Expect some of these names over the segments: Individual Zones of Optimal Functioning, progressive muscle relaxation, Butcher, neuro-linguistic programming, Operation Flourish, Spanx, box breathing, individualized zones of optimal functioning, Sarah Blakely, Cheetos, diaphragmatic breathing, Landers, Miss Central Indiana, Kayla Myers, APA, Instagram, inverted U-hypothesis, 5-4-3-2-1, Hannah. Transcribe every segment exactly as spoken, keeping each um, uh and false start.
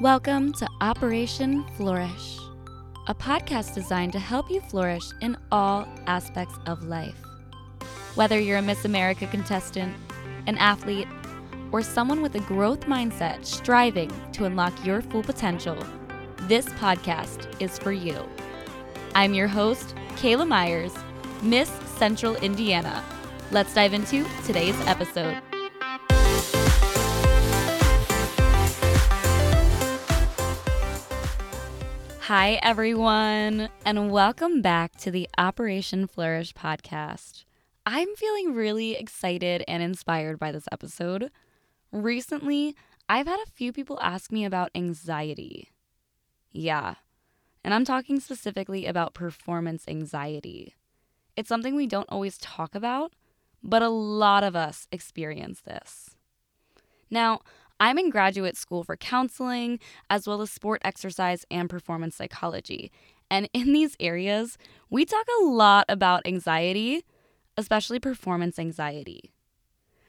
Welcome to Operation Flourish, a podcast designed to help you flourish in all aspects of life. Whether you're a Miss America contestant, an athlete, or someone with a growth mindset striving to unlock your full potential, this podcast is for you. I'm your host, Kayla Myers, Miss Central Indiana. Let's dive into today's episode. Hi, everyone, and welcome back to the Operation Flourish podcast. I'm feeling really excited and inspired by this episode. Recently, I've had a few people ask me about anxiety. Yeah, and I'm talking specifically about performance anxiety. It's something we don't always talk about, but a lot of us experience this. Now, I'm in graduate school for counseling, as well as sport exercise and performance psychology. And in these areas, we talk a lot about anxiety, especially performance anxiety.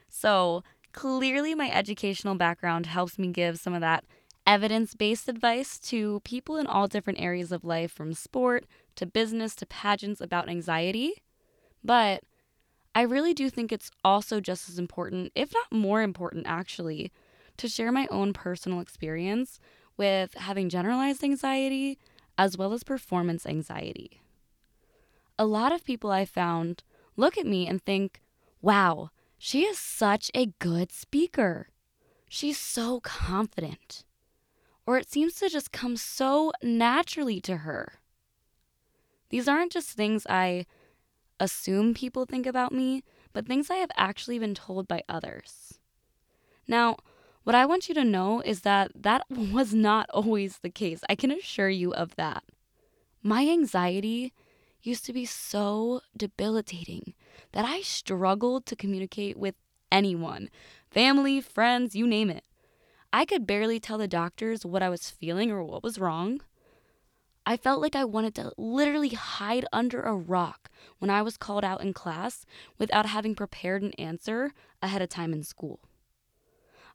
So clearly my educational background helps me give some of that evidence-based advice to people in all different areas of life, from sport to business to pageants, about anxiety. But I really do think it's also just as important, if not more important actually, to share my own personal experience with having generalized anxiety as well as performance anxiety. A lot of people I found look at me and think, wow, she is such a good speaker. She's so confident. Or it seems to just come so naturally to her. These aren't just things I assume people think about me, but things I have actually been told by others. Now, what I want you to know is that that was not always the case. I can assure you of that. My anxiety used to be so debilitating that I struggled to communicate with anyone, family, friends, you name it. I could barely tell the doctors what I was feeling or what was wrong. I felt like I wanted to literally hide under a rock when I was called out in class without having prepared an answer ahead of time in school.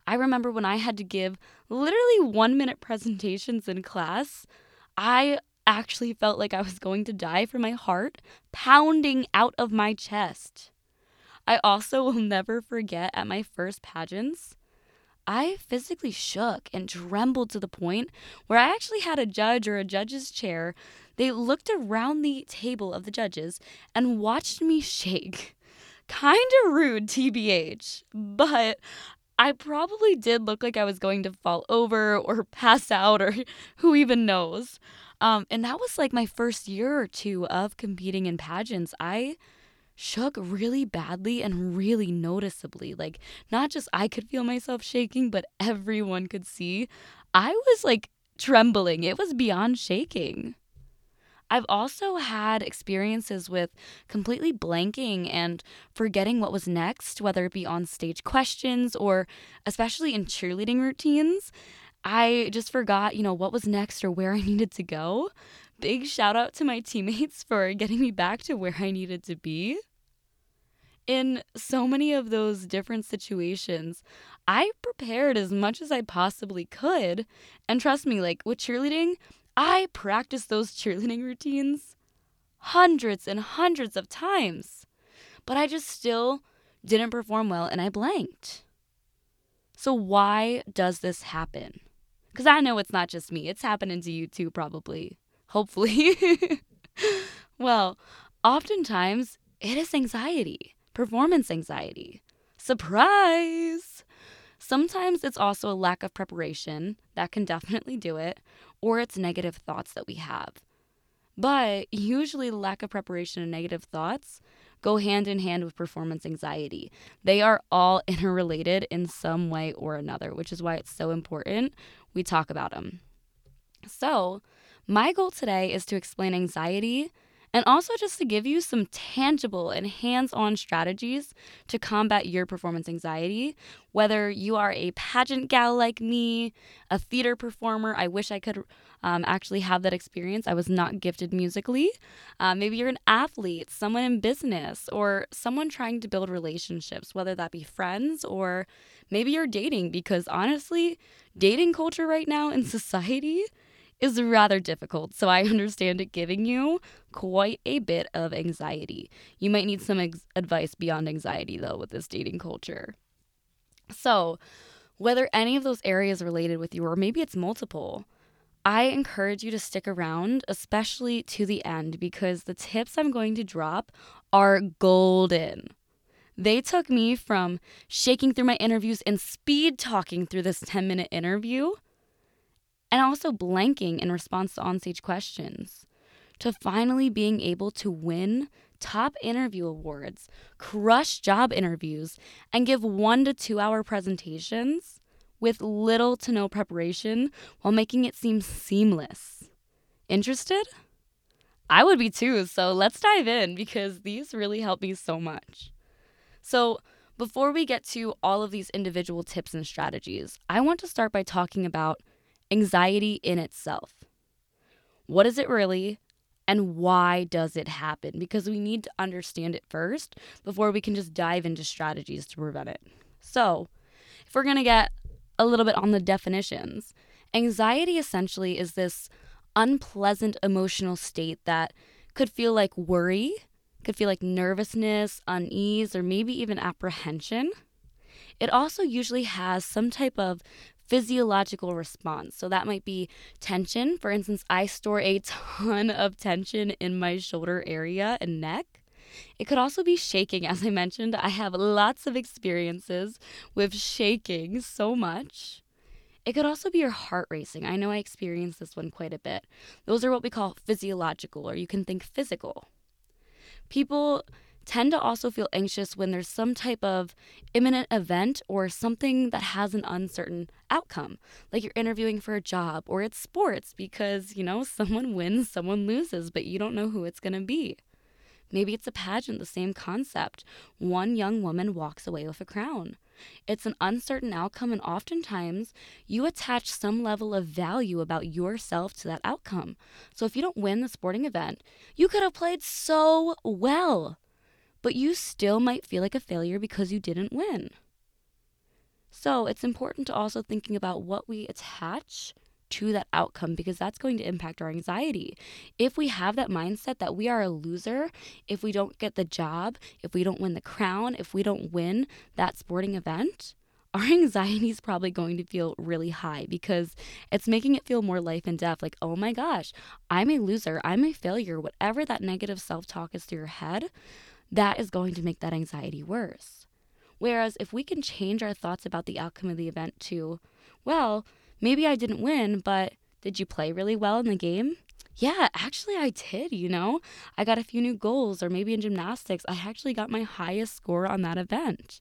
I remember when I had to give literally one-minute presentations in class, I actually felt like I was going to die from my heart pounding out of my chest. I also will never forget at my first pageants, I physically shook and trembled to the point where I actually had a judge or a judge's chair. They looked around the table of the judges and watched me shake. Kind of rude, T B H, but I probably did look like I was going to fall over or pass out, or who even knows. Um, and that was like my first year or two of competing in pageants. I shook really badly and really noticeably. Like, not just I could feel myself shaking, but everyone could see. I was like trembling. It was beyond shaking. I've also had experiences with completely blanking and forgetting what was next, whether it be on stage questions or especially in cheerleading routines. I just forgot, you know, what was next or where I needed to go. Big shout out to my teammates for getting me back to where I needed to be. In so many of those different situations, I prepared as much as I possibly could. And trust me, like with cheerleading, I practiced those cheerleading routines hundreds and hundreds of times, but I just still didn't perform well and I blanked. So why does this happen? Because I know it's not just me. It's happening to you too, probably. Hopefully. Well, oftentimes it is anxiety, performance anxiety. Surprise! Sometimes it's also a lack of preparation. That can definitely do it. Or it's negative thoughts that we have. But usually lack of preparation and negative thoughts go hand in hand with performance anxiety. They are all interrelated in some way or another, which is why it's so important we talk about them. So my goal today is to explain anxiety and also just to give you some tangible and hands-on strategies to combat your performance anxiety, whether you are a pageant gal like me, a theater performer. I wish I could um, actually have that experience. I was not gifted musically. Uh, maybe you're an athlete, someone in business, or someone trying to build relationships, whether that be friends or maybe you're dating, because honestly, dating culture right now in society is rather difficult, so I understand it giving you quite a bit of anxiety. You might need some ex- advice beyond anxiety, though, with this dating culture. So whether any of those areas related with you, or maybe it's multiple, I encourage you to stick around, especially to the end, because the tips I'm going to drop are golden. They took me from shaking through my interviews and speed talking through this ten-minute interview, and also blanking in response to onstage questions, to finally being able to win top interview awards, crush job interviews, and give one to two hour presentations with little to no preparation while making it seem seamless. Interested? I would be too, so let's dive in because these really help me so much. So before we get to all of these individual tips and strategies, I want to start by talking about anxiety in itself. What is it really, and why does it happen? Because we need to understand it first before we can just dive into strategies to prevent it. So, if we're going to get a little bit on the definitions, anxiety essentially is this unpleasant emotional state that could feel like worry, could feel like nervousness, unease, or maybe even apprehension. It also usually has some type of physiological response. So that might be tension. For instance, I store a ton of tension in my shoulder area and neck. It could also be shaking. As I mentioned, I have lots of experiences with shaking so much. It could also be your heart racing. I know I experienced this one quite a bit. Those are what we call physiological, or you can think physical. People tend to also feel anxious when there's some type of imminent event or something that has an uncertain outcome, like you're interviewing for a job or it's sports because, you know, someone wins, someone loses, but you don't know who it's going to be. Maybe it's a pageant, the same concept. One young woman walks away with a crown. It's an uncertain outcome, and oftentimes you attach some level of value about yourself to that outcome. So if you don't win the sporting event, you could have played so well, but you still might feel like a failure because you didn't win. So it's important to also thinking about what we attach to that outcome, because that's going to impact our anxiety. If we have that mindset that we are a loser, if we don't get the job, if we don't win the crown, if we don't win that sporting event, our anxiety is probably going to feel really high because it's making it feel more life and death. Like, oh my gosh, I'm a loser, I'm a failure, whatever that negative self-talk is through your head, that is going to make that anxiety worse. Whereas if we can change our thoughts about the outcome of the event to, well, maybe I didn't win, but did you play really well in the game? Yeah, actually I did, you know. I got a few new goals, or maybe in gymnastics, I actually got my highest score on that event.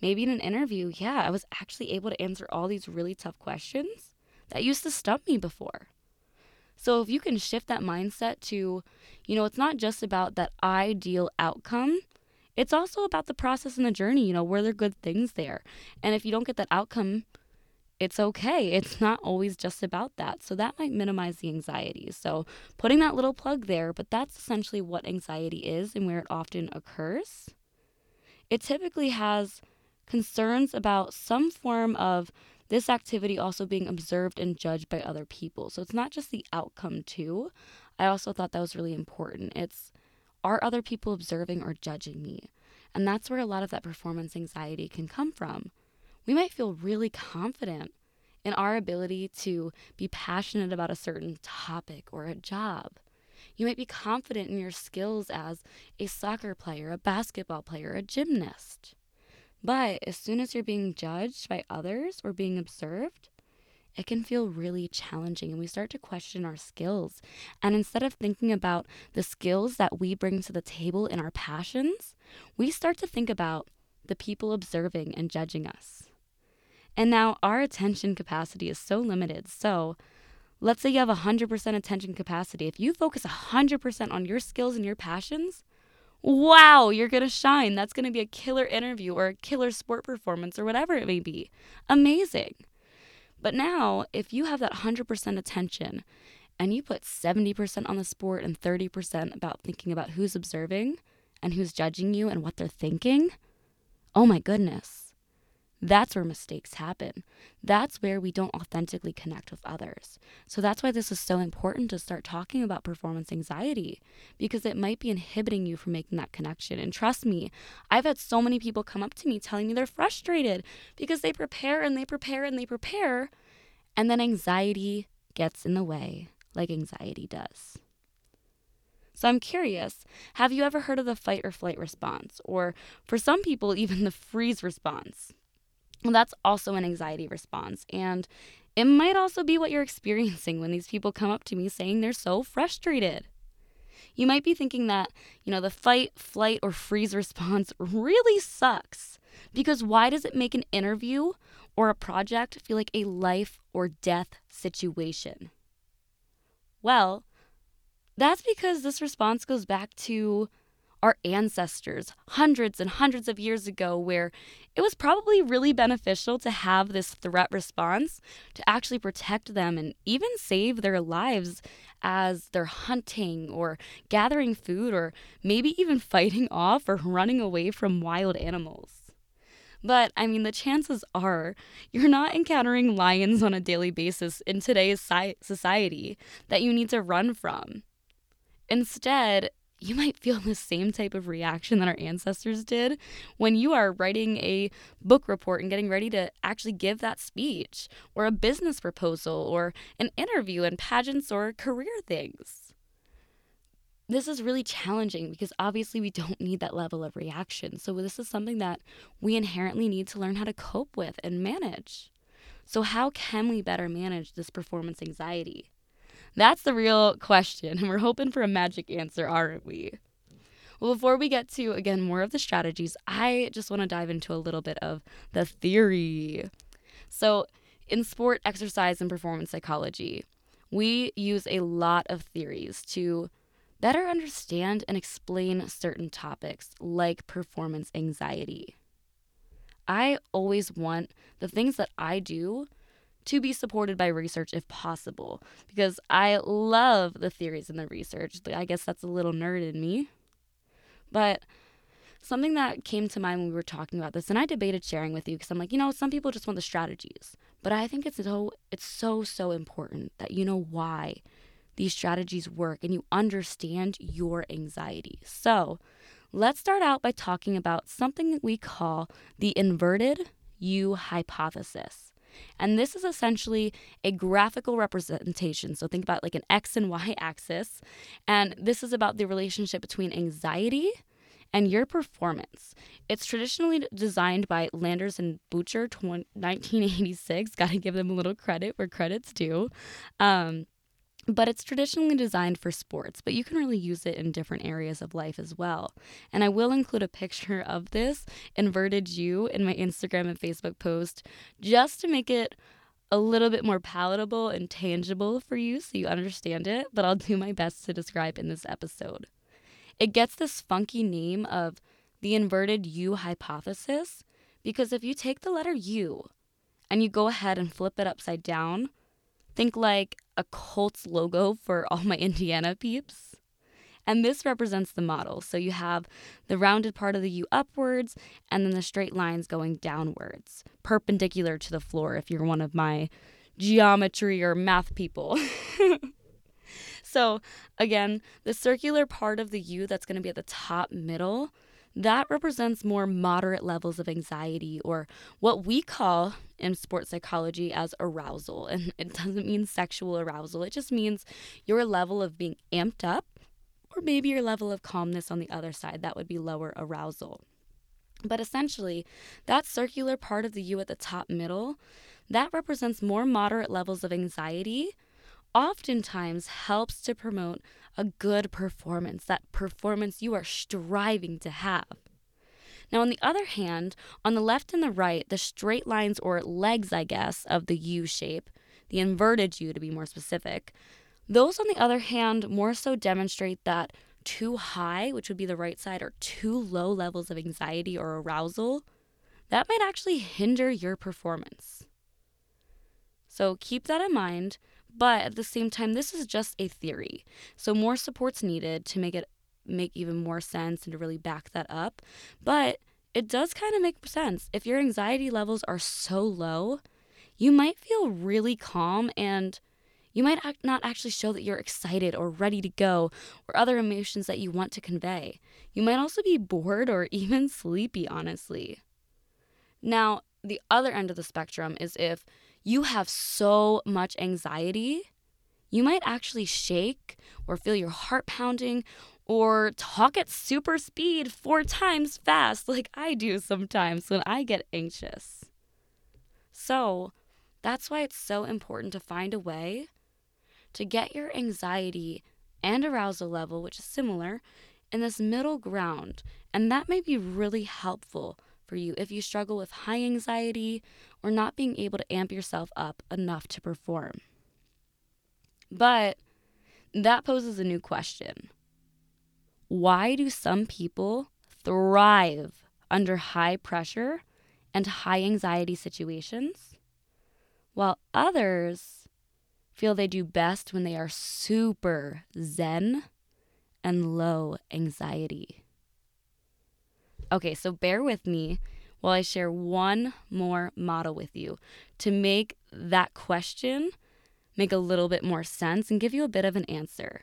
Maybe in an interview, yeah, I was actually able to answer all these really tough questions that used to stump me before. So if you can shift that mindset to, you know, it's not just about that ideal outcome. It's also about the process and the journey. You know, were there good things there? And if you don't get that outcome, it's okay. It's not always just about that. So that might minimize the anxiety. So putting that little plug there, but that's essentially what anxiety is and where it often occurs. It typically has concerns about some form of this activity also being observed and judged by other people. So it's not just the outcome too. I also thought that was really important. It's, are other people observing or judging me? And that's where a lot of that performance anxiety can come from. We might feel really confident in our ability to be passionate about a certain topic or a job. You might be confident in your skills as a soccer player, a basketball player, a gymnast. But as soon as you're being judged by others or being observed, it can feel really challenging, and we start to question our skills. And instead of thinking about the skills that we bring to the table in our passions, we start to think about the people observing and judging us. And now our attention capacity is so limited, so Let's say you have one hundred percent attention capacity. If you focus one hundred percent on your skills and your passions, wow, you're going to shine. That's going to be a killer interview or a killer sport performance or whatever it may be. Amazing. But now, if you have that one hundred percent attention and you put seventy percent on the sport and thirty percent about thinking about who's observing and who's judging you and what they're thinking, oh my goodness, that's where mistakes happen. That's where we don't authentically connect with others. So that's why this is so important to start talking about performance anxiety, because it might be inhibiting you from making that connection. And trust me, I've had so many people come up to me telling me they're frustrated because they prepare and they prepare and they prepare, and then anxiety gets in the way, like anxiety does. So I'm curious, have you ever heard of the fight or flight response, or for some people, even the freeze response? Well, that's also an anxiety response, and it might also be what you're experiencing when these people come up to me saying they're so frustrated. You might be thinking that, you know, the fight, flight, or freeze response really sucks, because why does it make an interview or a project feel like a life or death situation? Well, that's because this response goes back to our ancestors hundreds and hundreds of years ago, where it was probably really beneficial to have this threat response to actually protect them and even save their lives as they're hunting or gathering food or maybe even fighting off or running away from wild animals. But, I mean, the chances are you're not encountering lions on a daily basis in today's society that you need to run from. Instead, you might feel the same type of reaction that our ancestors did when you are writing a book report and getting ready to actually give that speech, or a business proposal, or an interview in pageants or career things. This is really challenging because obviously we don't need that level of reaction. So this is something that we inherently need to learn how to cope with and manage. So how can we better manage this performance anxiety? That's the real question, and we're hoping for a magic answer, aren't we? Well, before we get to, again, more of the strategies, I just want to dive into a little bit of the theory. So in sport, exercise, and performance psychology, we use a lot of theories to better understand and explain certain topics like performance anxiety. I always want the things that I do to be supported by research if possible, because I love the theories and the research. I guess that's a little nerd in me. But something that came to mind when we were talking about this, and I debated sharing with you because I'm like, you know, some people just want the strategies. But I think it's so, it's so, so important that you know why these strategies work and you understand your anxiety. So let's start out by talking about something that we call the inverted U-hypothesis. And this is essentially a graphical representation. So think about like an X and Y axis. And this is about the relationship between anxiety and your performance. It's traditionally designed by Landers and Butcher, nineteen eighty-six. Got to give them a little credit where credit's due. Um, but it's traditionally designed for sports, but you can really use it in different areas of life as well. And I will include a picture of this inverted U in my Instagram and Facebook post just to make it a little bit more palatable and tangible for you so you understand it, but I'll do my best to describe in this episode. It gets this funky name of the inverted U hypothesis because if you take the letter U and you go ahead and flip it upside down, think like a Colts logo for all my Indiana peeps. And this represents the model. So you have the rounded part of the U upwards and then the straight lines going downwards, perpendicular to the floor if you're one of my geometry or math people. So again, the circular part of the U that's going to be at the top middle, that represents more moderate levels of anxiety, or what we call in sports psychology as arousal. And it doesn't mean sexual arousal. It just means your level of being amped up, or maybe your level of calmness on the other side. That would be lower arousal. But essentially, that circular part of the U at the top middle, that represents more moderate levels of anxiety, oftentimes helps to promote a good performance, that performance you are striving to have. Now, on the other hand, on the left and the right, the straight lines or legs, I guess, of the U shape, the inverted U to be more specific. Those, on the other hand, more so demonstrate that too high, which would be the right side, or too low levels of anxiety or arousal, that might actually hinder your performance. So keep that in mind, but at the same time, this is just a theory. So more support's needed to make it make even more sense and to really back that up. But it does kind of make sense. If your anxiety levels are so low, you might feel really calm and you might act not actually show that you're excited or ready to go or other emotions that you want to convey. You might also be bored or even sleepy, honestly. Now, the other end of the spectrum is if you have so much anxiety, you might actually shake or feel your heart pounding or talk at super speed four times fast like I do sometimes when I get anxious. So that's why it's so important to find a way to get your anxiety and arousal level, which is similar, in this middle ground. And that may be really helpful for you if you struggle with high anxiety or not being able to amp yourself up enough to perform. But that poses a new question. Why do some people thrive under high pressure and high anxiety situations, while others feel they do best when they are super zen and low anxiety? Okay, so bear with me while I share one more model with you to make that question make a little bit more sense and give you a bit of an answer.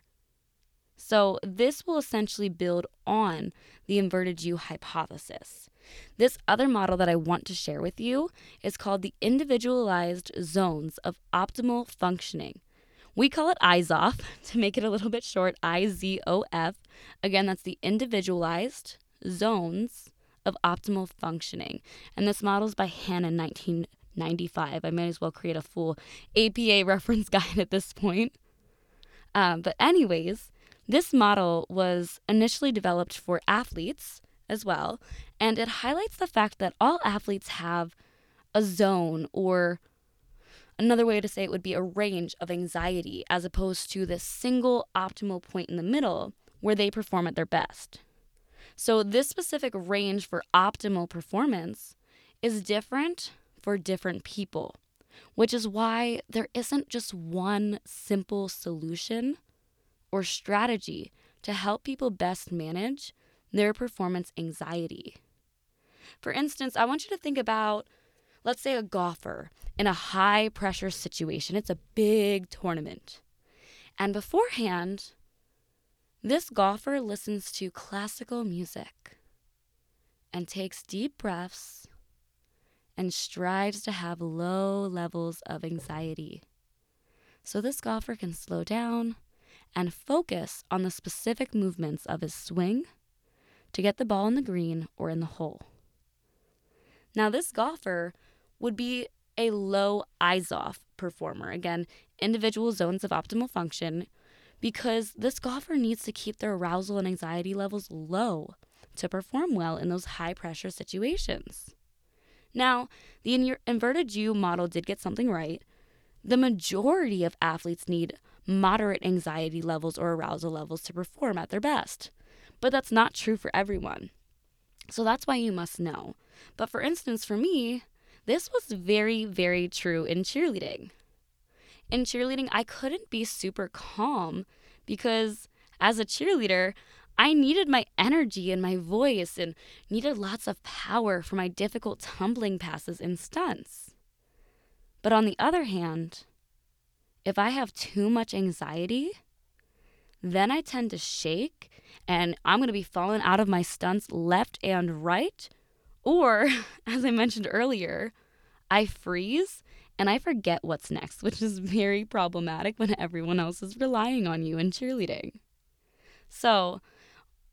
So this will essentially build on the inverted U hypothesis. This other model that I want to share with you is called the individualized zones of optimal functioning. We call it I Z O F to make it a little bit short, I Z O F. Again, that's the individualized zones of optimal functioning. And this model is by Hannah in nineteen ninety-five. I might as well create a full A P A reference guide at this point. Um, but anyways, this model was initially developed for athletes as well, and it highlights the fact that all athletes have a zone, or another way to say it would be a range of anxiety, as opposed to this single optimal point in the middle where they perform at their best. So this specific range for optimal performance is different for different people, which is why there isn't just one simple solution or strategy to help people best manage their performance anxiety. For instance, I want you to think about, let's say, a golfer in a high-pressure situation. It's a big tournament. And beforehand, this golfer listens to classical music and takes deep breaths and strives to have low levels of anxiety, so this golfer can slow down and focus on the specific movements of his swing to get the ball in the green or in the hole. Now, this golfer would be a low I Z O F performer, again, individual zones of optimal function, because this golfer needs to keep their arousal and anxiety levels low to perform well in those high-pressure situations. Now, the inverted U model did get something right. The majority of athletes need moderate anxiety levels or arousal levels to perform at their best. But that's not true for everyone. So that's why you must know. But for instance, for me, this was very, very true in cheerleading. In cheerleading, I couldn't be super calm because as a cheerleader, I needed my energy and my voice and needed lots of power for my difficult tumbling passes and stunts. But on the other hand, if I have too much anxiety, then I tend to shake and I'm going to be falling out of my stunts left and right. Or, as I mentioned earlier, I freeze and I forget what's next, which is very problematic when everyone else is relying on you in cheerleading. So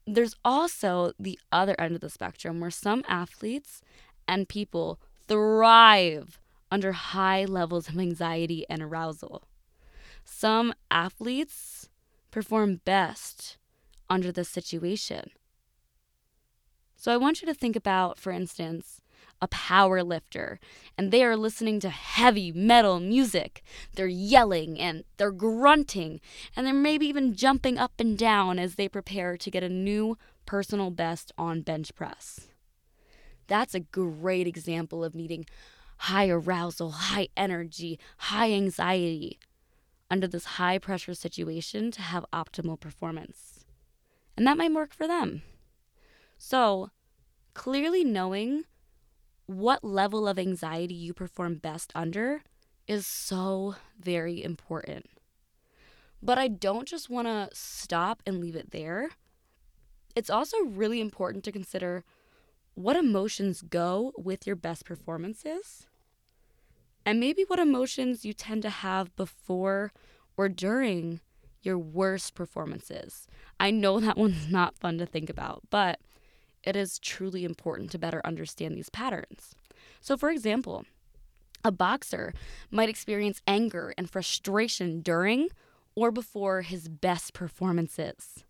there's also the other end of the spectrum where some athletes and people thrive under high levels of anxiety and arousal. Some athletes perform best under this situation. So I want you to think about, for instance, a power lifter, and they are listening to heavy metal music. They're yelling and they're grunting, and they're maybe even jumping up and down as they prepare to get a new personal best on bench press. That's a great example of needing high arousal, high energy, high anxiety under this high pressure situation to have optimal performance. And that might work for them. So clearly knowing what level of anxiety you perform best under is so very important. But I don't just want to stop and leave it there. It's also really important to consider what emotions go with your best performances, and maybe what emotions you tend to have before or during your worst performances. I know that one's not fun to think about, but it is truly important to better understand these patterns. So for example, a boxer might experience anger and frustration during or before his best performances.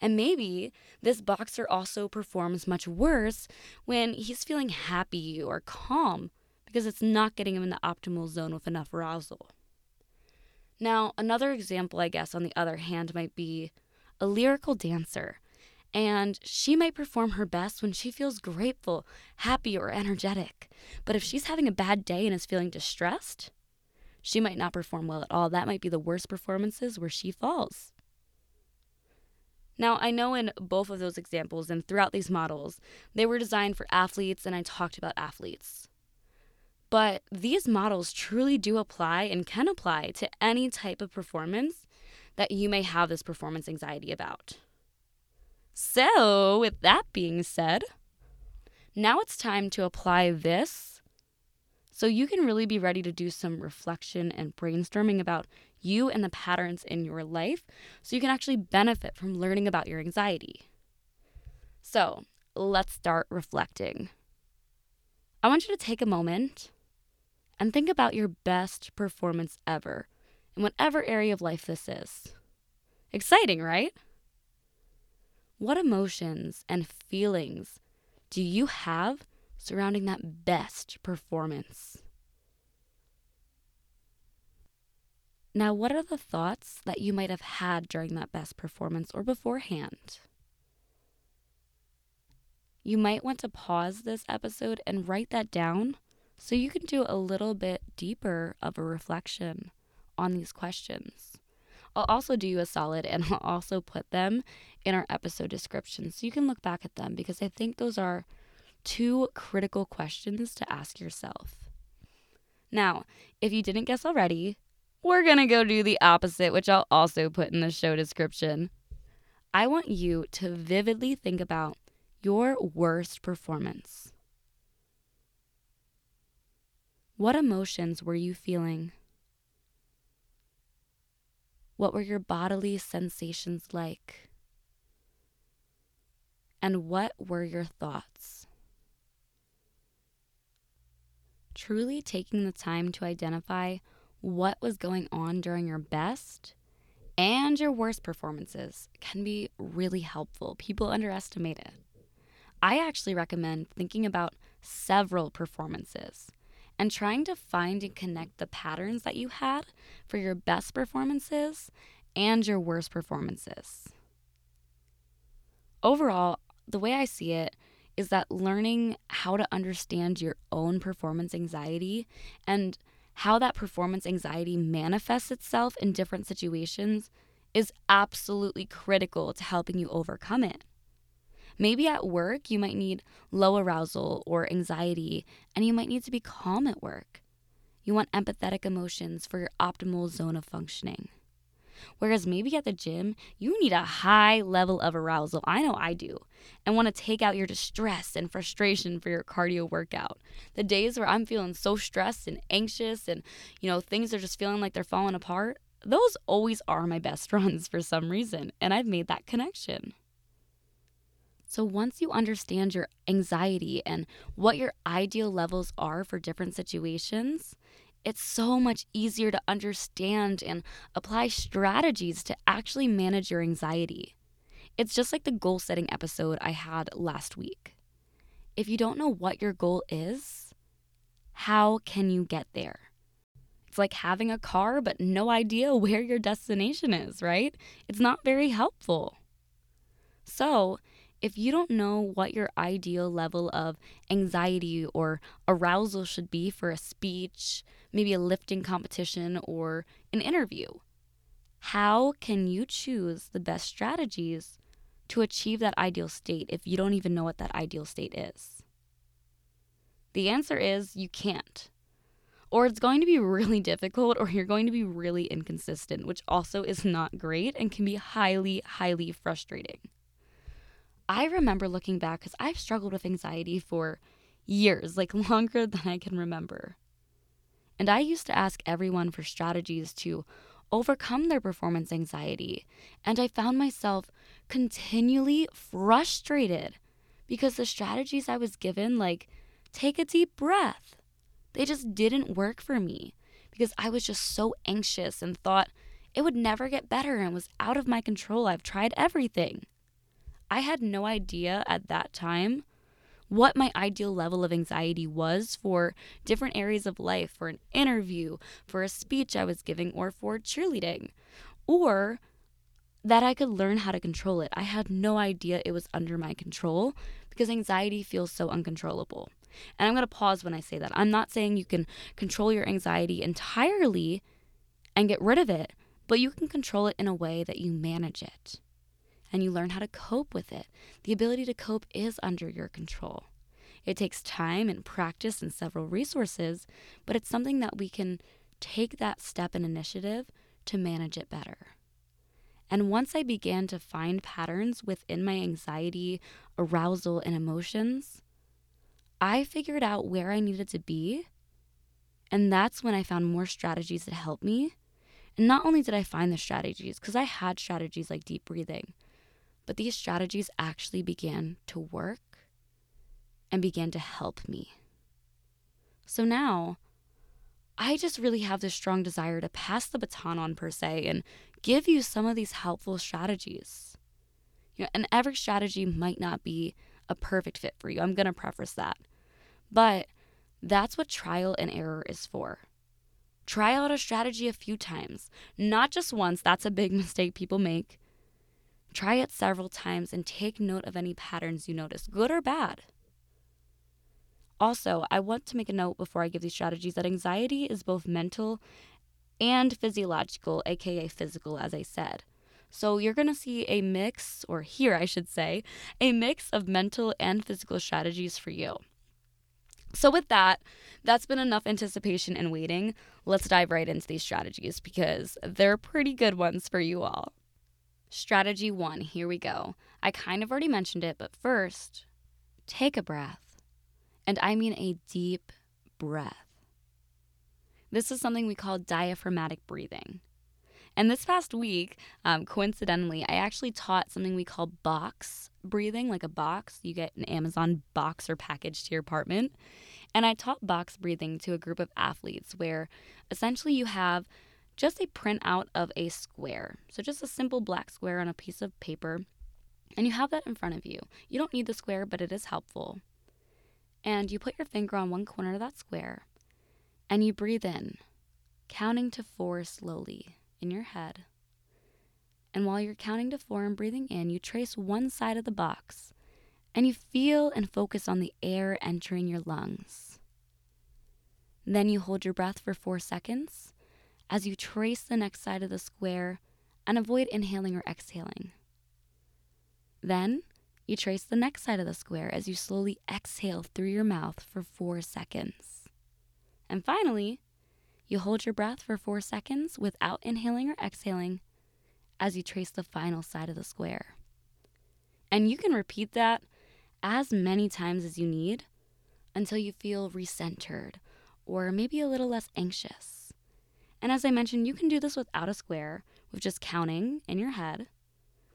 And maybe this boxer also performs much worse when he's feeling happy or calm because it's not getting him in the optimal zone with enough arousal. Now, another example, I guess, on the other hand, might be a lyrical dancer. And she might perform her best when she feels grateful, happy, or energetic. But if she's having a bad day and is feeling distressed, she might not perform well at all. That might be the worst performances where she falls. Now, I know in both of those examples and throughout these models, they were designed for athletes, and I talked about athletes. But these models truly do apply and can apply to any type of performance that you may have this performance anxiety about. So, with that being said, now it's time to apply this so you can really be ready to do some reflection and brainstorming about you and the patterns in your life so you can actually benefit from learning about your anxiety. So, let's start reflecting. I want you to take a moment and think about your best performance ever in whatever area of life this is. Exciting, right? What emotions and feelings do you have surrounding that best performance? Now, what are the thoughts that you might have had during that best performance or beforehand? You might want to pause this episode and write that down so you can do a little bit deeper of a reflection on these questions. I'll also do you a solid and I'll also put them in our episode description so you can look back at them because I think those are two critical questions to ask yourself. Now, if you didn't guess already, we're going to go do the opposite, which I'll also put in the show description. I want you to vividly think about your worst performance. What emotions were you feeling? What were your bodily sensations like? And what were your thoughts? Truly taking the time to identify what was going on during your best and your worst performances can be really helpful. People underestimate it. I actually recommend thinking about several performances and trying to find and connect the patterns that you had for your best performances and your worst performances. Overall, the way I see it is that learning how to understand your own performance anxiety and how that performance anxiety manifests itself in different situations is absolutely critical to helping you overcome it. Maybe at work, you might need low arousal or anxiety, and you might need to be calm at work. You want empathetic emotions for your optimal zone of functioning. Whereas maybe at the gym, you need a high level of arousal. I know I do. And want to take out your distress and frustration for your cardio workout. The days where I'm feeling so stressed and anxious and, you know, things are just feeling like they're falling apart, those always are my best runs for some reason. And I've made that connection. So once you understand your anxiety and what your ideal levels are for different situations, it's so much easier to understand and apply strategies to actually manage your anxiety. It's just like the goal setting episode I had last week. If you don't know what your goal is, how can you get there? It's like having a car but no idea where your destination is, right? It's not very helpful. So, if you don't know what your ideal level of anxiety or arousal should be for a speech, maybe a lifting competition or an interview, how can you choose the best strategies to achieve that ideal state if you don't even know what that ideal state is? The answer is you can't. Or it's going to be really difficult, or you're going to be really inconsistent, which also is not great and can be highly, highly frustrating. I remember looking back because I've struggled with anxiety for years, like longer than I can remember. And I used to ask everyone for strategies to overcome their performance anxiety. And I found myself continually frustrated because the strategies I was given, like take a deep breath, they just didn't work for me because I was just so anxious and thought it would never get better and was out of my control. I've tried everything. I had no idea at that time what my ideal level of anxiety was for different areas of life, for an interview, for a speech I was giving, or for cheerleading, or that I could learn how to control it. I had no idea it was under my control because anxiety feels so uncontrollable. And I'm going to pause when I say that. I'm not saying you can control your anxiety entirely and get rid of it, but you can control it in a way that you manage it. And you learn how to cope with it. The ability to cope is under your control. It takes time and practice and several resources, but it's something that we can take that step and initiative to manage it better. And once I began to find patterns within my anxiety, arousal, and emotions, I figured out where I needed to be, and that's when I found more strategies that helped me. And not only did I find the strategies, because I had strategies like deep breathing, but these strategies actually began to work and began to help me. So now, I just really have this strong desire to pass the baton on, per se, and give you some of these helpful strategies. You know, and every strategy might not be a perfect fit for you. I'm going to preface that. But that's what trial and error is for. Try out a strategy a few times, not just once. That's a big mistake people make. Try it several times and take note of any patterns you notice, good or bad. Also, I want to make a note before I give these strategies that anxiety is both mental and physiological, aka physical, as I said. So you're going to see a mix, or hear, I should say, a mix of mental and physical strategies for you. So with that, that's been enough anticipation and waiting. Let's dive right into these strategies because they're pretty good ones for you all. Strategy one, here we go. I kind of already mentioned it, but first, take a breath. And I mean a deep breath. This is something we call diaphragmatic breathing. And this past week, um, coincidentally, I actually taught something we call box breathing, like a box. You get an Amazon box or package to your apartment. And I taught box breathing to a group of athletes where essentially you have just a printout of a square. So just a simple black square on a piece of paper. And you have that in front of you. You don't need the square, but it is helpful. And you put your finger on one corner of that square. And you breathe in, counting to four slowly in your head. And while you're counting to four and breathing in, you trace one side of the box. And you feel and focus on the air entering your lungs. Then you hold your breath for four seconds. As you trace the next side of the square and avoid inhaling or exhaling. Then you trace the next side of the square as you slowly exhale through your mouth for four seconds. And finally, you hold your breath for four seconds without inhaling or exhaling as you trace the final side of the square. And you can repeat that as many times as you need until you feel recentered or maybe a little less anxious. And as I mentioned, you can do this without a square, with just counting in your head,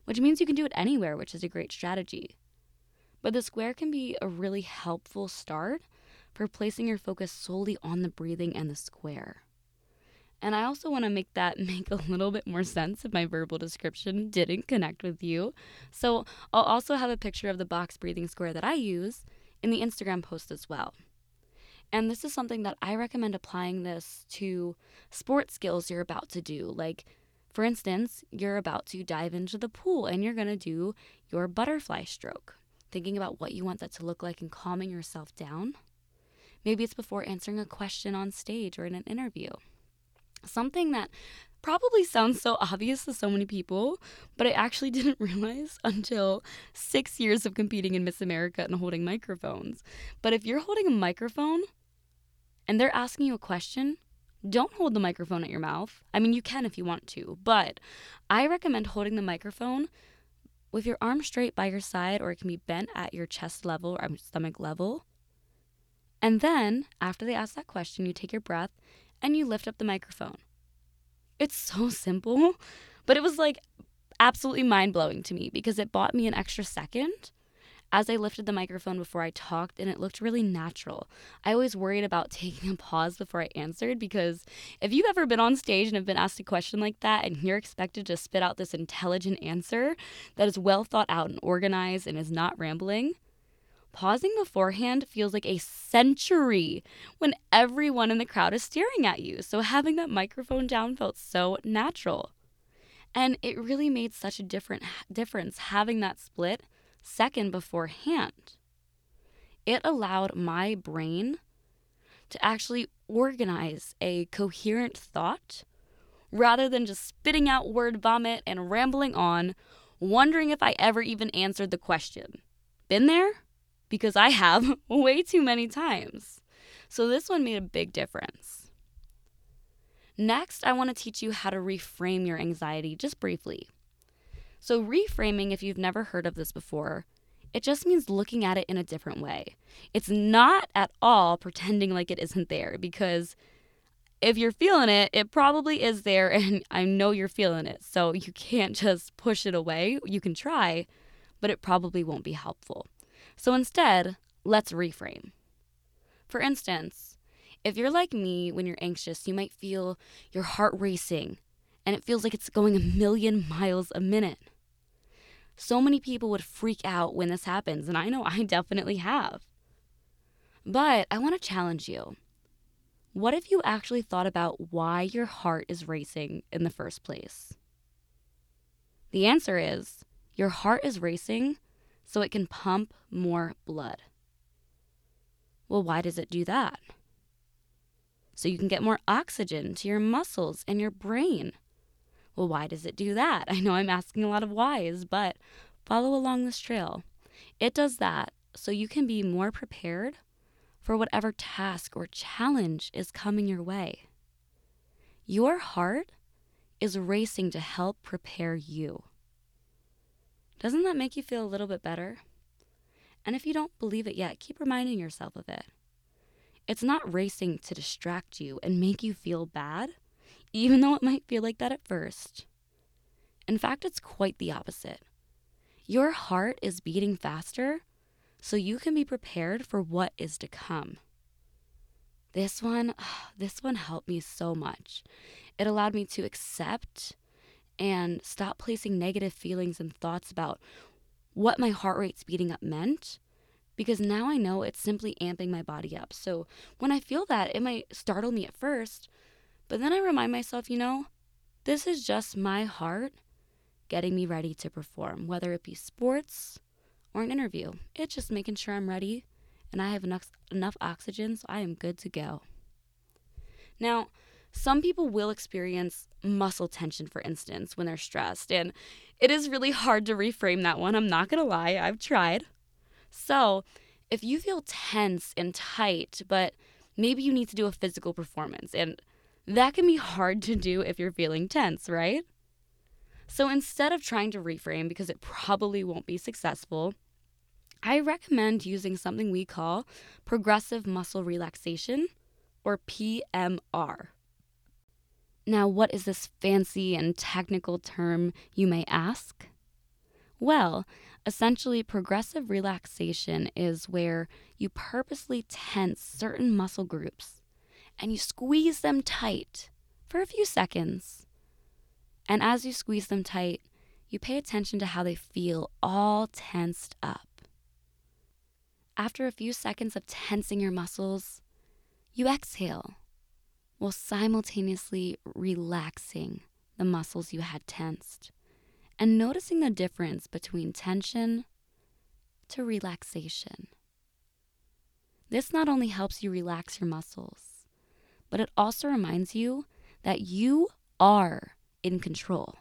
which means you can do it anywhere, which is a great strategy. But the square can be a really helpful start for placing your focus solely on the breathing and the square. And I also want to make that make a little bit more sense if my verbal description didn't connect with you. So I'll also have a picture of the box breathing square that I use in the Instagram post as well. And this is something that I recommend applying this to sport skills you're about to do. Like, for instance, you're about to dive into the pool and you're going to do your butterfly stroke, thinking about what you want that to look like and calming yourself down. Maybe it's before answering a question on stage or in an interview. Something that probably sounds so obvious to so many people, but I actually didn't realize until six years of competing in Miss America and holding microphones. But if you're holding a microphone and they're asking you a question, don't hold the microphone at your mouth. I mean, you can if you want to, but I recommend holding the microphone with your arm straight by your side, or it can be bent at your chest level or stomach level. And then after they ask that question, you take your breath and you lift up the microphone. It's so simple, but it was like absolutely mind-blowing to me because it bought me an extra second as I lifted the microphone before I talked, and it looked really natural. I always worried about taking a pause before I answered, because if you've ever been on stage and have been asked a question like that and you're expected to spit out this intelligent answer that is well thought out and organized and is not rambling, pausing beforehand feels like a century when everyone in the crowd is staring at you. So having that microphone down felt so natural. And it really made such a different difference having that split second beforehand. It allowed my brain to actually organize a coherent thought rather than just spitting out word vomit and rambling on, wondering if I ever even answered the question. Been there? Because I have way too many times. So this one made a big difference. Next, I want to teach you how to reframe your anxiety just briefly. So reframing, if you've never heard of this before, it just means looking at it in a different way. It's not at all pretending like it isn't there, because if you're feeling it, it probably is there, and I know you're feeling it. So you can't just push it away. You can try, but it probably won't be helpful. So instead, let's reframe. For instance, if you're like me, when you're anxious, you might feel your heart racing and it feels like it's going a million miles a minute. So many people would freak out when this happens, and I know I definitely have. But I want to challenge you. What if you actually thought about why your heart is racing in the first place? The answer is your heart is racing so it can pump more blood. Well, why does it do that? So you can get more oxygen to your muscles and your brain. Well, why does it do that? I know I'm asking a lot of whys, but follow along this trail. It does that so you can be more prepared for whatever task or challenge is coming your way. Your heart is racing to help prepare you. Doesn't that make you feel a little bit better? And if you don't believe it yet, keep reminding yourself of it. It's not racing to distract you and make you feel bad, even though it might feel like that at first. In fact, it's quite the opposite. Your heart is beating faster so you can be prepared for what is to come. This one, this one helped me so much. It allowed me to accept and stop placing negative feelings and thoughts about what my heart rate speeding up meant, because now I know it's simply amping my body up. So when I feel that, it might startle me at first, but then I remind myself, you know, this is just my heart getting me ready to perform, whether it be sports or an interview. It's just making sure I'm ready and I have enough, enough oxygen so I am good to go. Now, some people will experience muscle tension, for instance, when they're stressed, and it is really hard to reframe that one. I'm not going to lie. I've tried. So if you feel tense and tight, but maybe you need to do a physical performance, and that can be hard to do if you're feeling tense, right? So instead of trying to reframe, because it probably won't be successful, I recommend using something we call progressive muscle relaxation, or P M R. Now, what is this fancy and technical term, you may ask? Well, essentially, progressive relaxation is where you purposely tense certain muscle groups and you squeeze them tight for a few seconds. And as you squeeze them tight, you pay attention to how they feel all tensed up. After a few seconds of tensing your muscles, you exhale while simultaneously relaxing the muscles you had tensed and noticing the difference between tension to relaxation. This not only helps you relax your muscles, but it also reminds you that you are in control.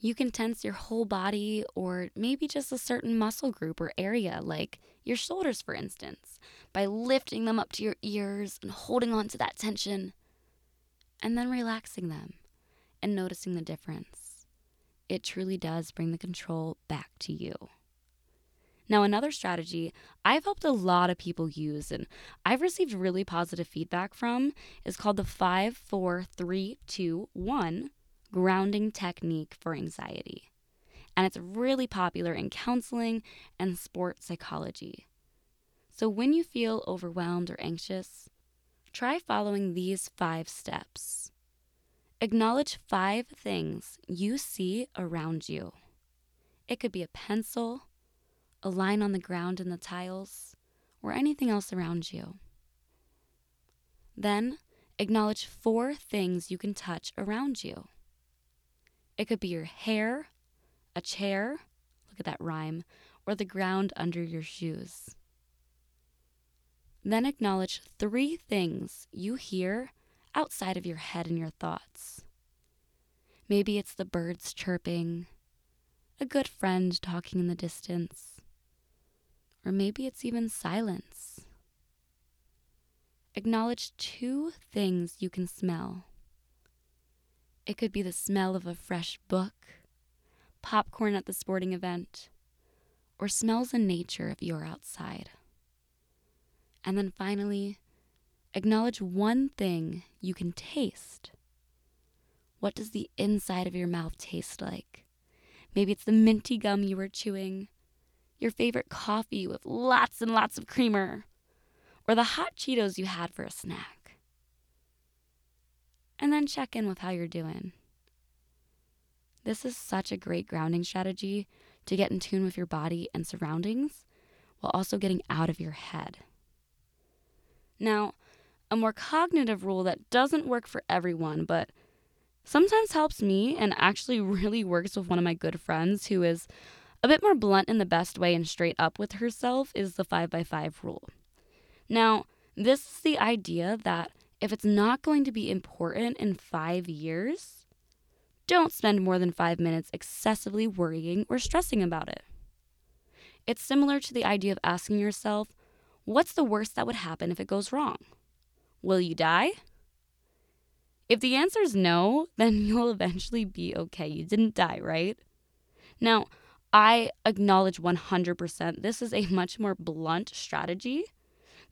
You can tense your whole body or maybe just a certain muscle group or area, like your shoulders, for instance, by lifting them up to your ears and holding on to that tension, and then relaxing them and noticing the difference. It truly does bring the control back to you. Now, another strategy I've helped a lot of people use and I've received really positive feedback from is called the five four three two one grounding technique for anxiety. And it's really popular in counseling and sports psychology. So when you feel overwhelmed or anxious, try following these five steps. Acknowledge five things you see around you. It could be a pencil, a line on the ground in the tiles, or anything else around you. Then, acknowledge four things you can touch around you. It could be your hair, a chair, look at that rhyme, or the ground under your shoes. Then acknowledge three things you hear outside of your head and your thoughts. Maybe it's the birds chirping, a good friend talking in the distance, or maybe it's even silence. Acknowledge two things you can smell. It could be the smell of a fresh book, popcorn at the sporting event, or smells in nature if you're outside. And then finally, acknowledge one thing you can taste. What does the inside of your mouth taste like? Maybe it's the minty gum you were chewing, your favorite coffee with lots and lots of creamer, or the hot Cheetos you had for a snack. And then check in with how you're doing. This is such a great grounding strategy to get in tune with your body and surroundings while also getting out of your head. Now, a more cognitive rule that doesn't work for everyone, but sometimes helps me and actually really works with one of my good friends who is a bit more blunt in the best way and straight up with herself is the five by five rule. Now, this is the idea that if it's not going to be important in five years, don't spend more than five minutes excessively worrying or stressing about it. It's similar to the idea of asking yourself, what's the worst that would happen if it goes wrong? Will you die? If the answer is no, then you'll eventually be okay. You didn't die, right? Now, I acknowledge one hundred percent this is a much more blunt strategy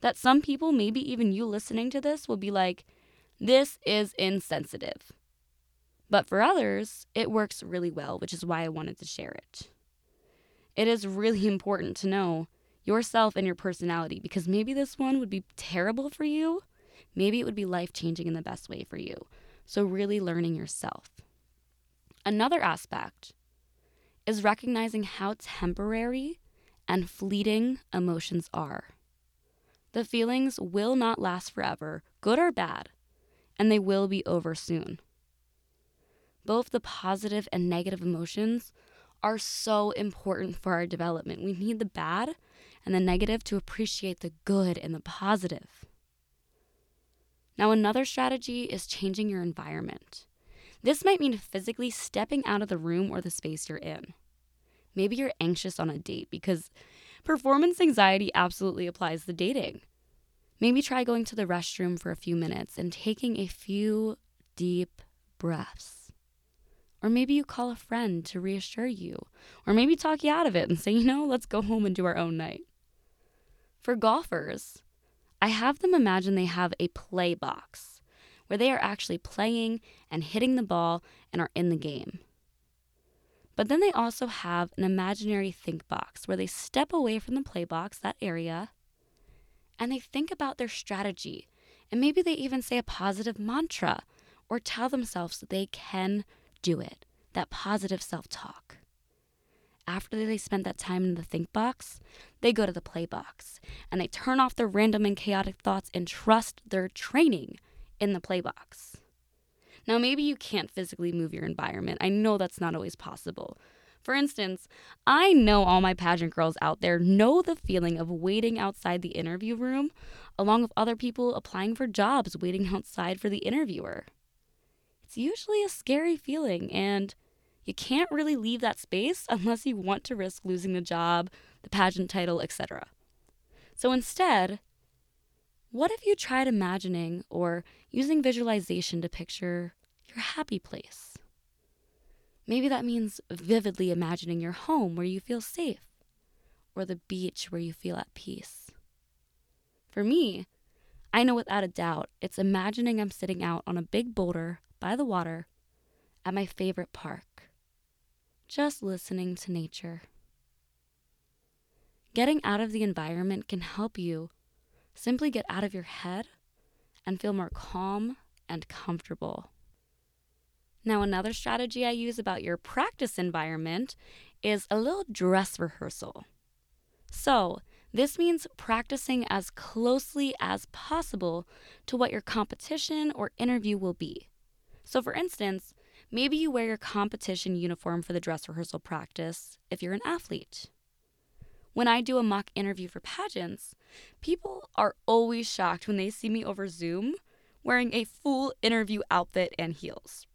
that some people, maybe even you listening to this, will be like, this is insensitive. But for others, it works really well, which is why I wanted to share it. It is really important to know yourself and your personality because maybe this one would be terrible for you. Maybe it would be life-changing in the best way for you. So really learning yourself. Another aspect is recognizing how temporary and fleeting emotions are. The feelings will not last forever, good or bad, and they will be over soon. Both the positive and negative emotions are so important for our development. We need the bad and the negative to appreciate the good and the positive. Now, another strategy is changing your environment. This might mean physically stepping out of the room or the space you're in. Maybe you're anxious on a date because performance anxiety absolutely applies to dating. Maybe try going to the restroom for a few minutes and taking a few deep breaths. Or maybe you call a friend to reassure you. Or maybe talk you out of it and say, you know, let's go home and do our own night. For golfers, I have them imagine they have a play box, where they are actually playing and hitting the ball and are in the game. But then they also have an imaginary think box where they step away from the play box, that area, and they think about their strategy. And maybe they even say a positive mantra or tell themselves that they can do it, that positive self-talk. after they spent that time in the think box, they go to the play box and they turn off their random and chaotic thoughts and trust their training in the play box. Now, maybe you can't physically move your environment. I know that's not always possible. For instance, I know all my pageant girls out there know the feeling of waiting outside the interview room, along with other people applying for jobs waiting outside for the interviewer. It's usually a scary feeling, and you can't really leave that space unless you want to risk losing the job, the pageant title, et cetera. So instead, what if you tried imagining or using visualization to picture your happy place? Maybe that means vividly imagining your home where you feel safe, or the beach where you feel at peace. For me, I know without a doubt, it's imagining I'm sitting out on a big boulder by the water at my favorite park, just listening to nature. Getting out of the environment can help you simply get out of your head and feel more calm and comfortable. Now, another strategy I use about your practice environment is a little dress rehearsal. So, this means practicing as closely as possible to what your competition or interview will be. So, for instance, maybe you wear your competition uniform for the dress rehearsal practice if you're an athlete. When I do a mock interview for pageants, people are always shocked when they see me over Zoom wearing a full interview outfit and heels.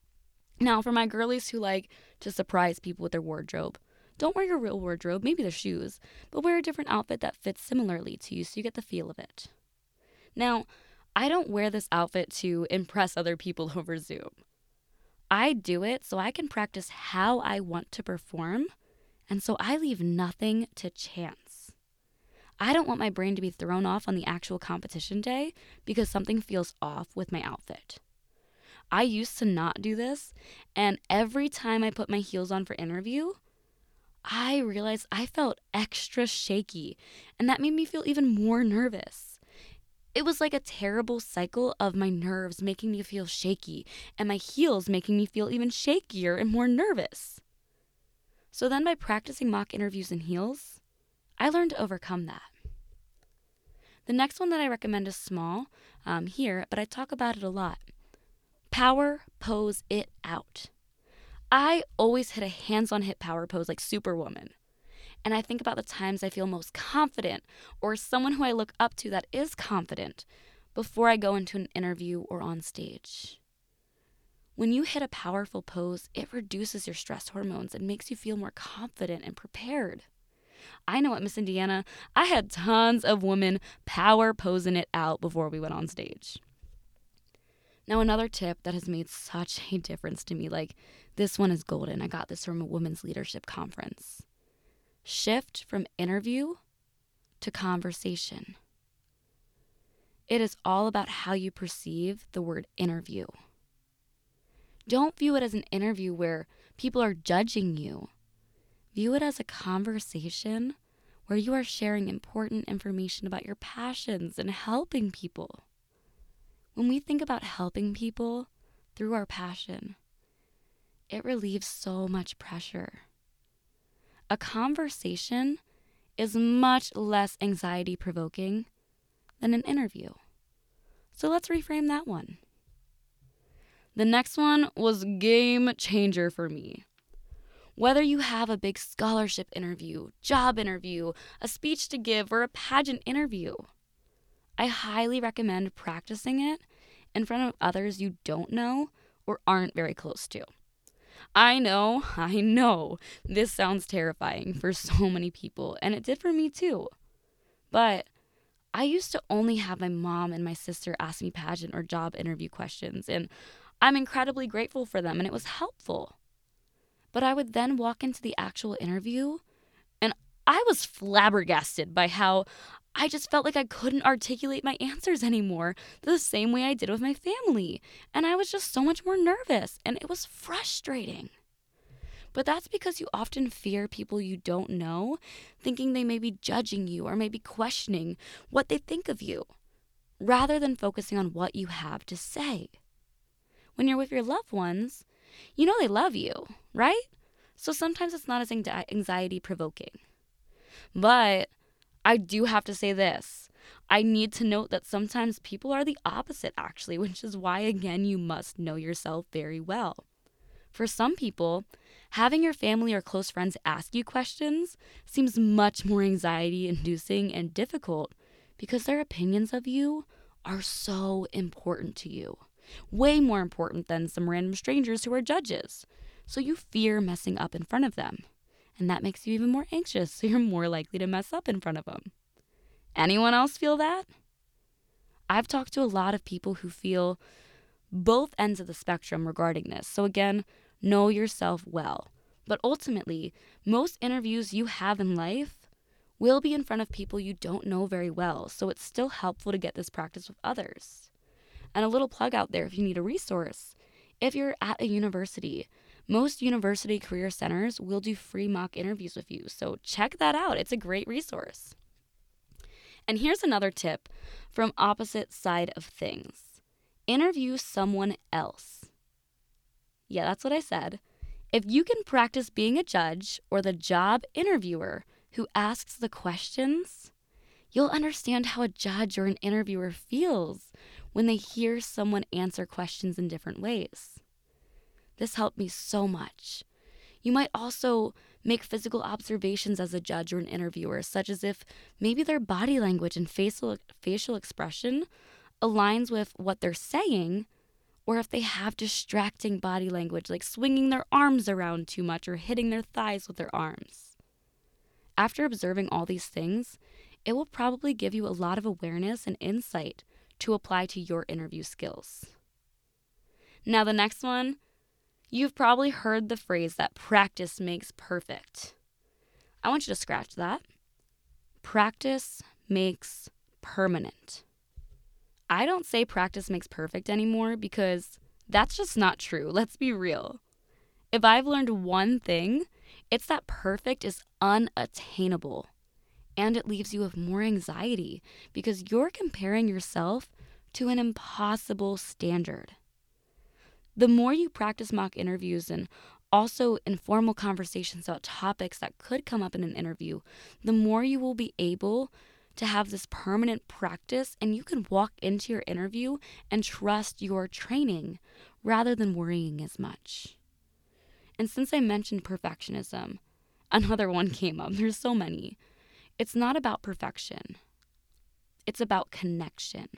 Now, for my girlies who like to surprise people with their wardrobe, don't wear your real wardrobe, maybe the shoes, but wear a different outfit that fits similarly to you so you get the feel of it. Now, I don't wear this outfit to impress other people over Zoom. I do it so I can practice how I want to perform, and so I leave nothing to chance. I don't want my brain to be thrown off on the actual competition day because something feels off with my outfit. I used to not do this, and every time I put my heels on for interview, I realized I felt extra shaky, and that made me feel even more nervous. It was like a terrible cycle of my nerves making me feel shaky, and my heels making me feel even shakier and more nervous. So then by practicing mock interviews in heels, I learned to overcome that. The next one that I recommend is small um, here, but I talk about it a lot. Power pose it out. I always hit a hands-on hip power pose like Superwoman. And I think about the times I feel most confident or someone who I look up to that is confident before I go into an interview or on stage. When you hit a powerful pose, it reduces your stress hormones and makes you feel more confident and prepared. I know at Miss Indiana, I had tons of women power posing it out before we went on stage. Now, another tip that has made such a difference to me, like this one is golden. I got this from a women's leadership conference. Shift from interview to conversation. It is all about how you perceive the word interview. Don't view it as an interview where people are judging you. View it as a conversation where you are sharing important information about your passions and helping people. When we think about helping people through our passion, it relieves so much pressure. A conversation is much less anxiety-provoking than an interview. So let's reframe that one. The next one was game changer for me. Whether you have a big scholarship interview, job interview, a speech to give, or a pageant interview, I highly recommend practicing it in front of others you don't know or aren't very close to. I know, I know, this sounds terrifying for so many people, and it did for me too. But I used to only have my mom and my sister ask me pageant or job interview questions, and I'm incredibly grateful for them, and it was helpful. But I would then walk into the actual interview, and I was flabbergasted by how I just felt like I couldn't articulate my answers anymore the same way I did with my family. And I was just so much more nervous, and it was frustrating. But that's because you often fear people you don't know, thinking they may be judging you or maybe questioning what they think of you, rather than focusing on what you have to say. When you're with your loved ones, you know they love you, right? So sometimes it's not as anxiety provoking. But I do have to say this. I need to note that sometimes people are the opposite, actually, which is why, again, you must know yourself very well. For some people, having your family or close friends ask you questions seems much more anxiety-inducing and difficult because their opinions of you are so important to you, way more important than some random strangers who are judges. So you fear messing up in front of them, and that makes you even more anxious, so you're more likely to mess up in front of them. Anyone else feel that? I've talked to a lot of people who feel both ends of the spectrum regarding this. So again, know yourself well. But ultimately, most interviews you have in life will be in front of people you don't know very well. So it's still helpful to get this practice with others. And a little plug out there if you need a resource. If you're at a university, most university career centers will do free mock interviews with you. So check that out. It's a great resource. And here's another tip from opposite side of things. Interview someone else. Yeah, that's what I said. If you can practice being a judge or the job interviewer who asks the questions, you'll understand how a judge or an interviewer feels when they hear someone answer questions in different ways. This helped me so much. You might also make physical observations as a judge or an interviewer, such as if maybe their body language and facial facial expression aligns with what they're saying, or if they have distracting body language, like swinging their arms around too much or hitting their thighs with their arms. After observing all these things, it will probably give you a lot of awareness and insight to apply to your interview skills. Now, the next one, you've probably heard the phrase that practice makes perfect. I want you to scratch that. Practice makes permanent. I don't say practice makes perfect anymore because that's just not true. Let's be real. If I've learned one thing, it's that perfect is unattainable. And it leaves you with more anxiety because you're comparing yourself to an impossible standard. The more you practice mock interviews and also informal conversations about topics that could come up in an interview, the more you will be able to have this permanent practice, and you can walk into your interview and trust your training rather than worrying as much. And since I mentioned perfectionism, another one came up. There's so many. It's not about perfection. It's about connection.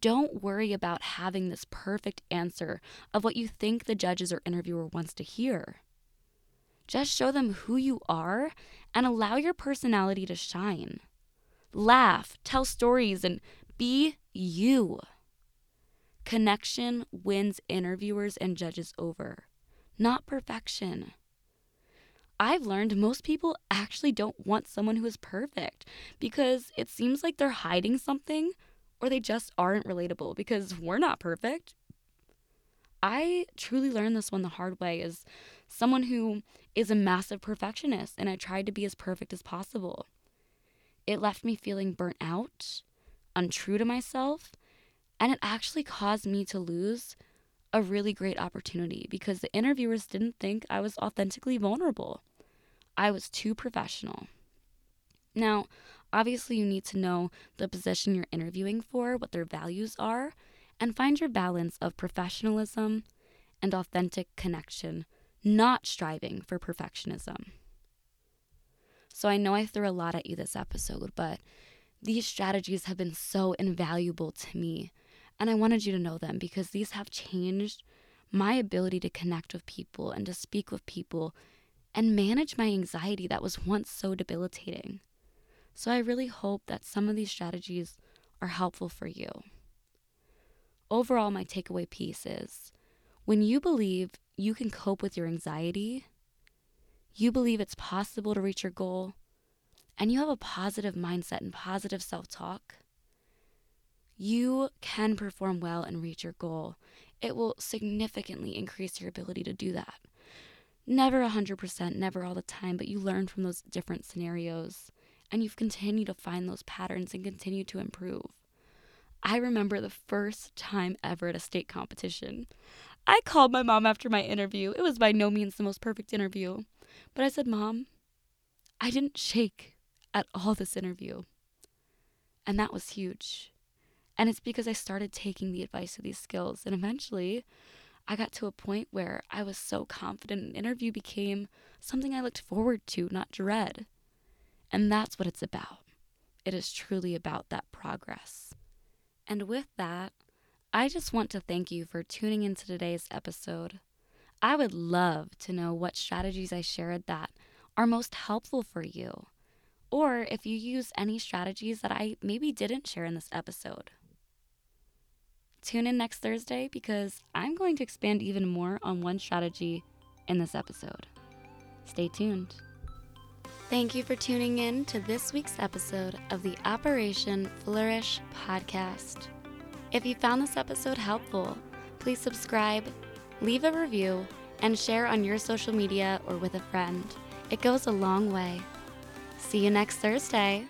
Don't worry about having this perfect answer of what you think the judges or interviewer wants to hear. Just show them who you are and allow your personality to shine. Laugh, tell stories, and be you. Connection wins interviewers and judges over, not perfection. I've learned most people actually don't want someone who is perfect because it seems like they're hiding something, or they just aren't relatable because we're not perfect. I truly learned this one the hard way as someone who is a massive perfectionist, and I tried to be as perfect as possible. It left me feeling burnt out, untrue to myself, and it actually caused me to lose a really great opportunity because the interviewers didn't think I was authentically vulnerable. I was too professional. Now, obviously, you need to know the position you're interviewing for, what their values are, and find your balance of professionalism and authentic connection, not striving for perfectionism. So I know I threw a lot at you this episode, but these strategies have been so invaluable to me, and I wanted you to know them because these have changed my ability to connect with people and to speak with people and manage my anxiety that was once so debilitating. So I really hope that some of these strategies are helpful for you. Overall, my takeaway piece is, when you believe you can cope with your anxiety, you believe it's possible to reach your goal, and you have a positive mindset and positive self-talk, you can perform well and reach your goal. It will significantly increase your ability to do that. Never one hundred percent, never all the time, but you learn from those different scenarios. And you've continued to find those patterns and continue to improve. I remember the first time ever at a state competition. I called my mom after my interview. It was by no means the most perfect interview. But I said, Mom, I didn't shake at all this interview. And that was huge. And it's because I started taking the advice of these skills. And eventually, I got to a point where I was so confident an interview became something I looked forward to, not dread. And that's what it's about. It is truly about that progress. And with that, I just want to thank you for tuning into today's episode. I would love to know what strategies I shared that are most helpful for you, or if you use any strategies that I maybe didn't share in this episode. Tune in next Thursday because I'm going to expand even more on one strategy in this episode. Stay tuned. Thank you for tuning in to this week's episode of the Operation Flourish podcast. If you found this episode helpful, please subscribe, leave a review, and share on your social media or with a friend. It goes a long way. See you next Thursday.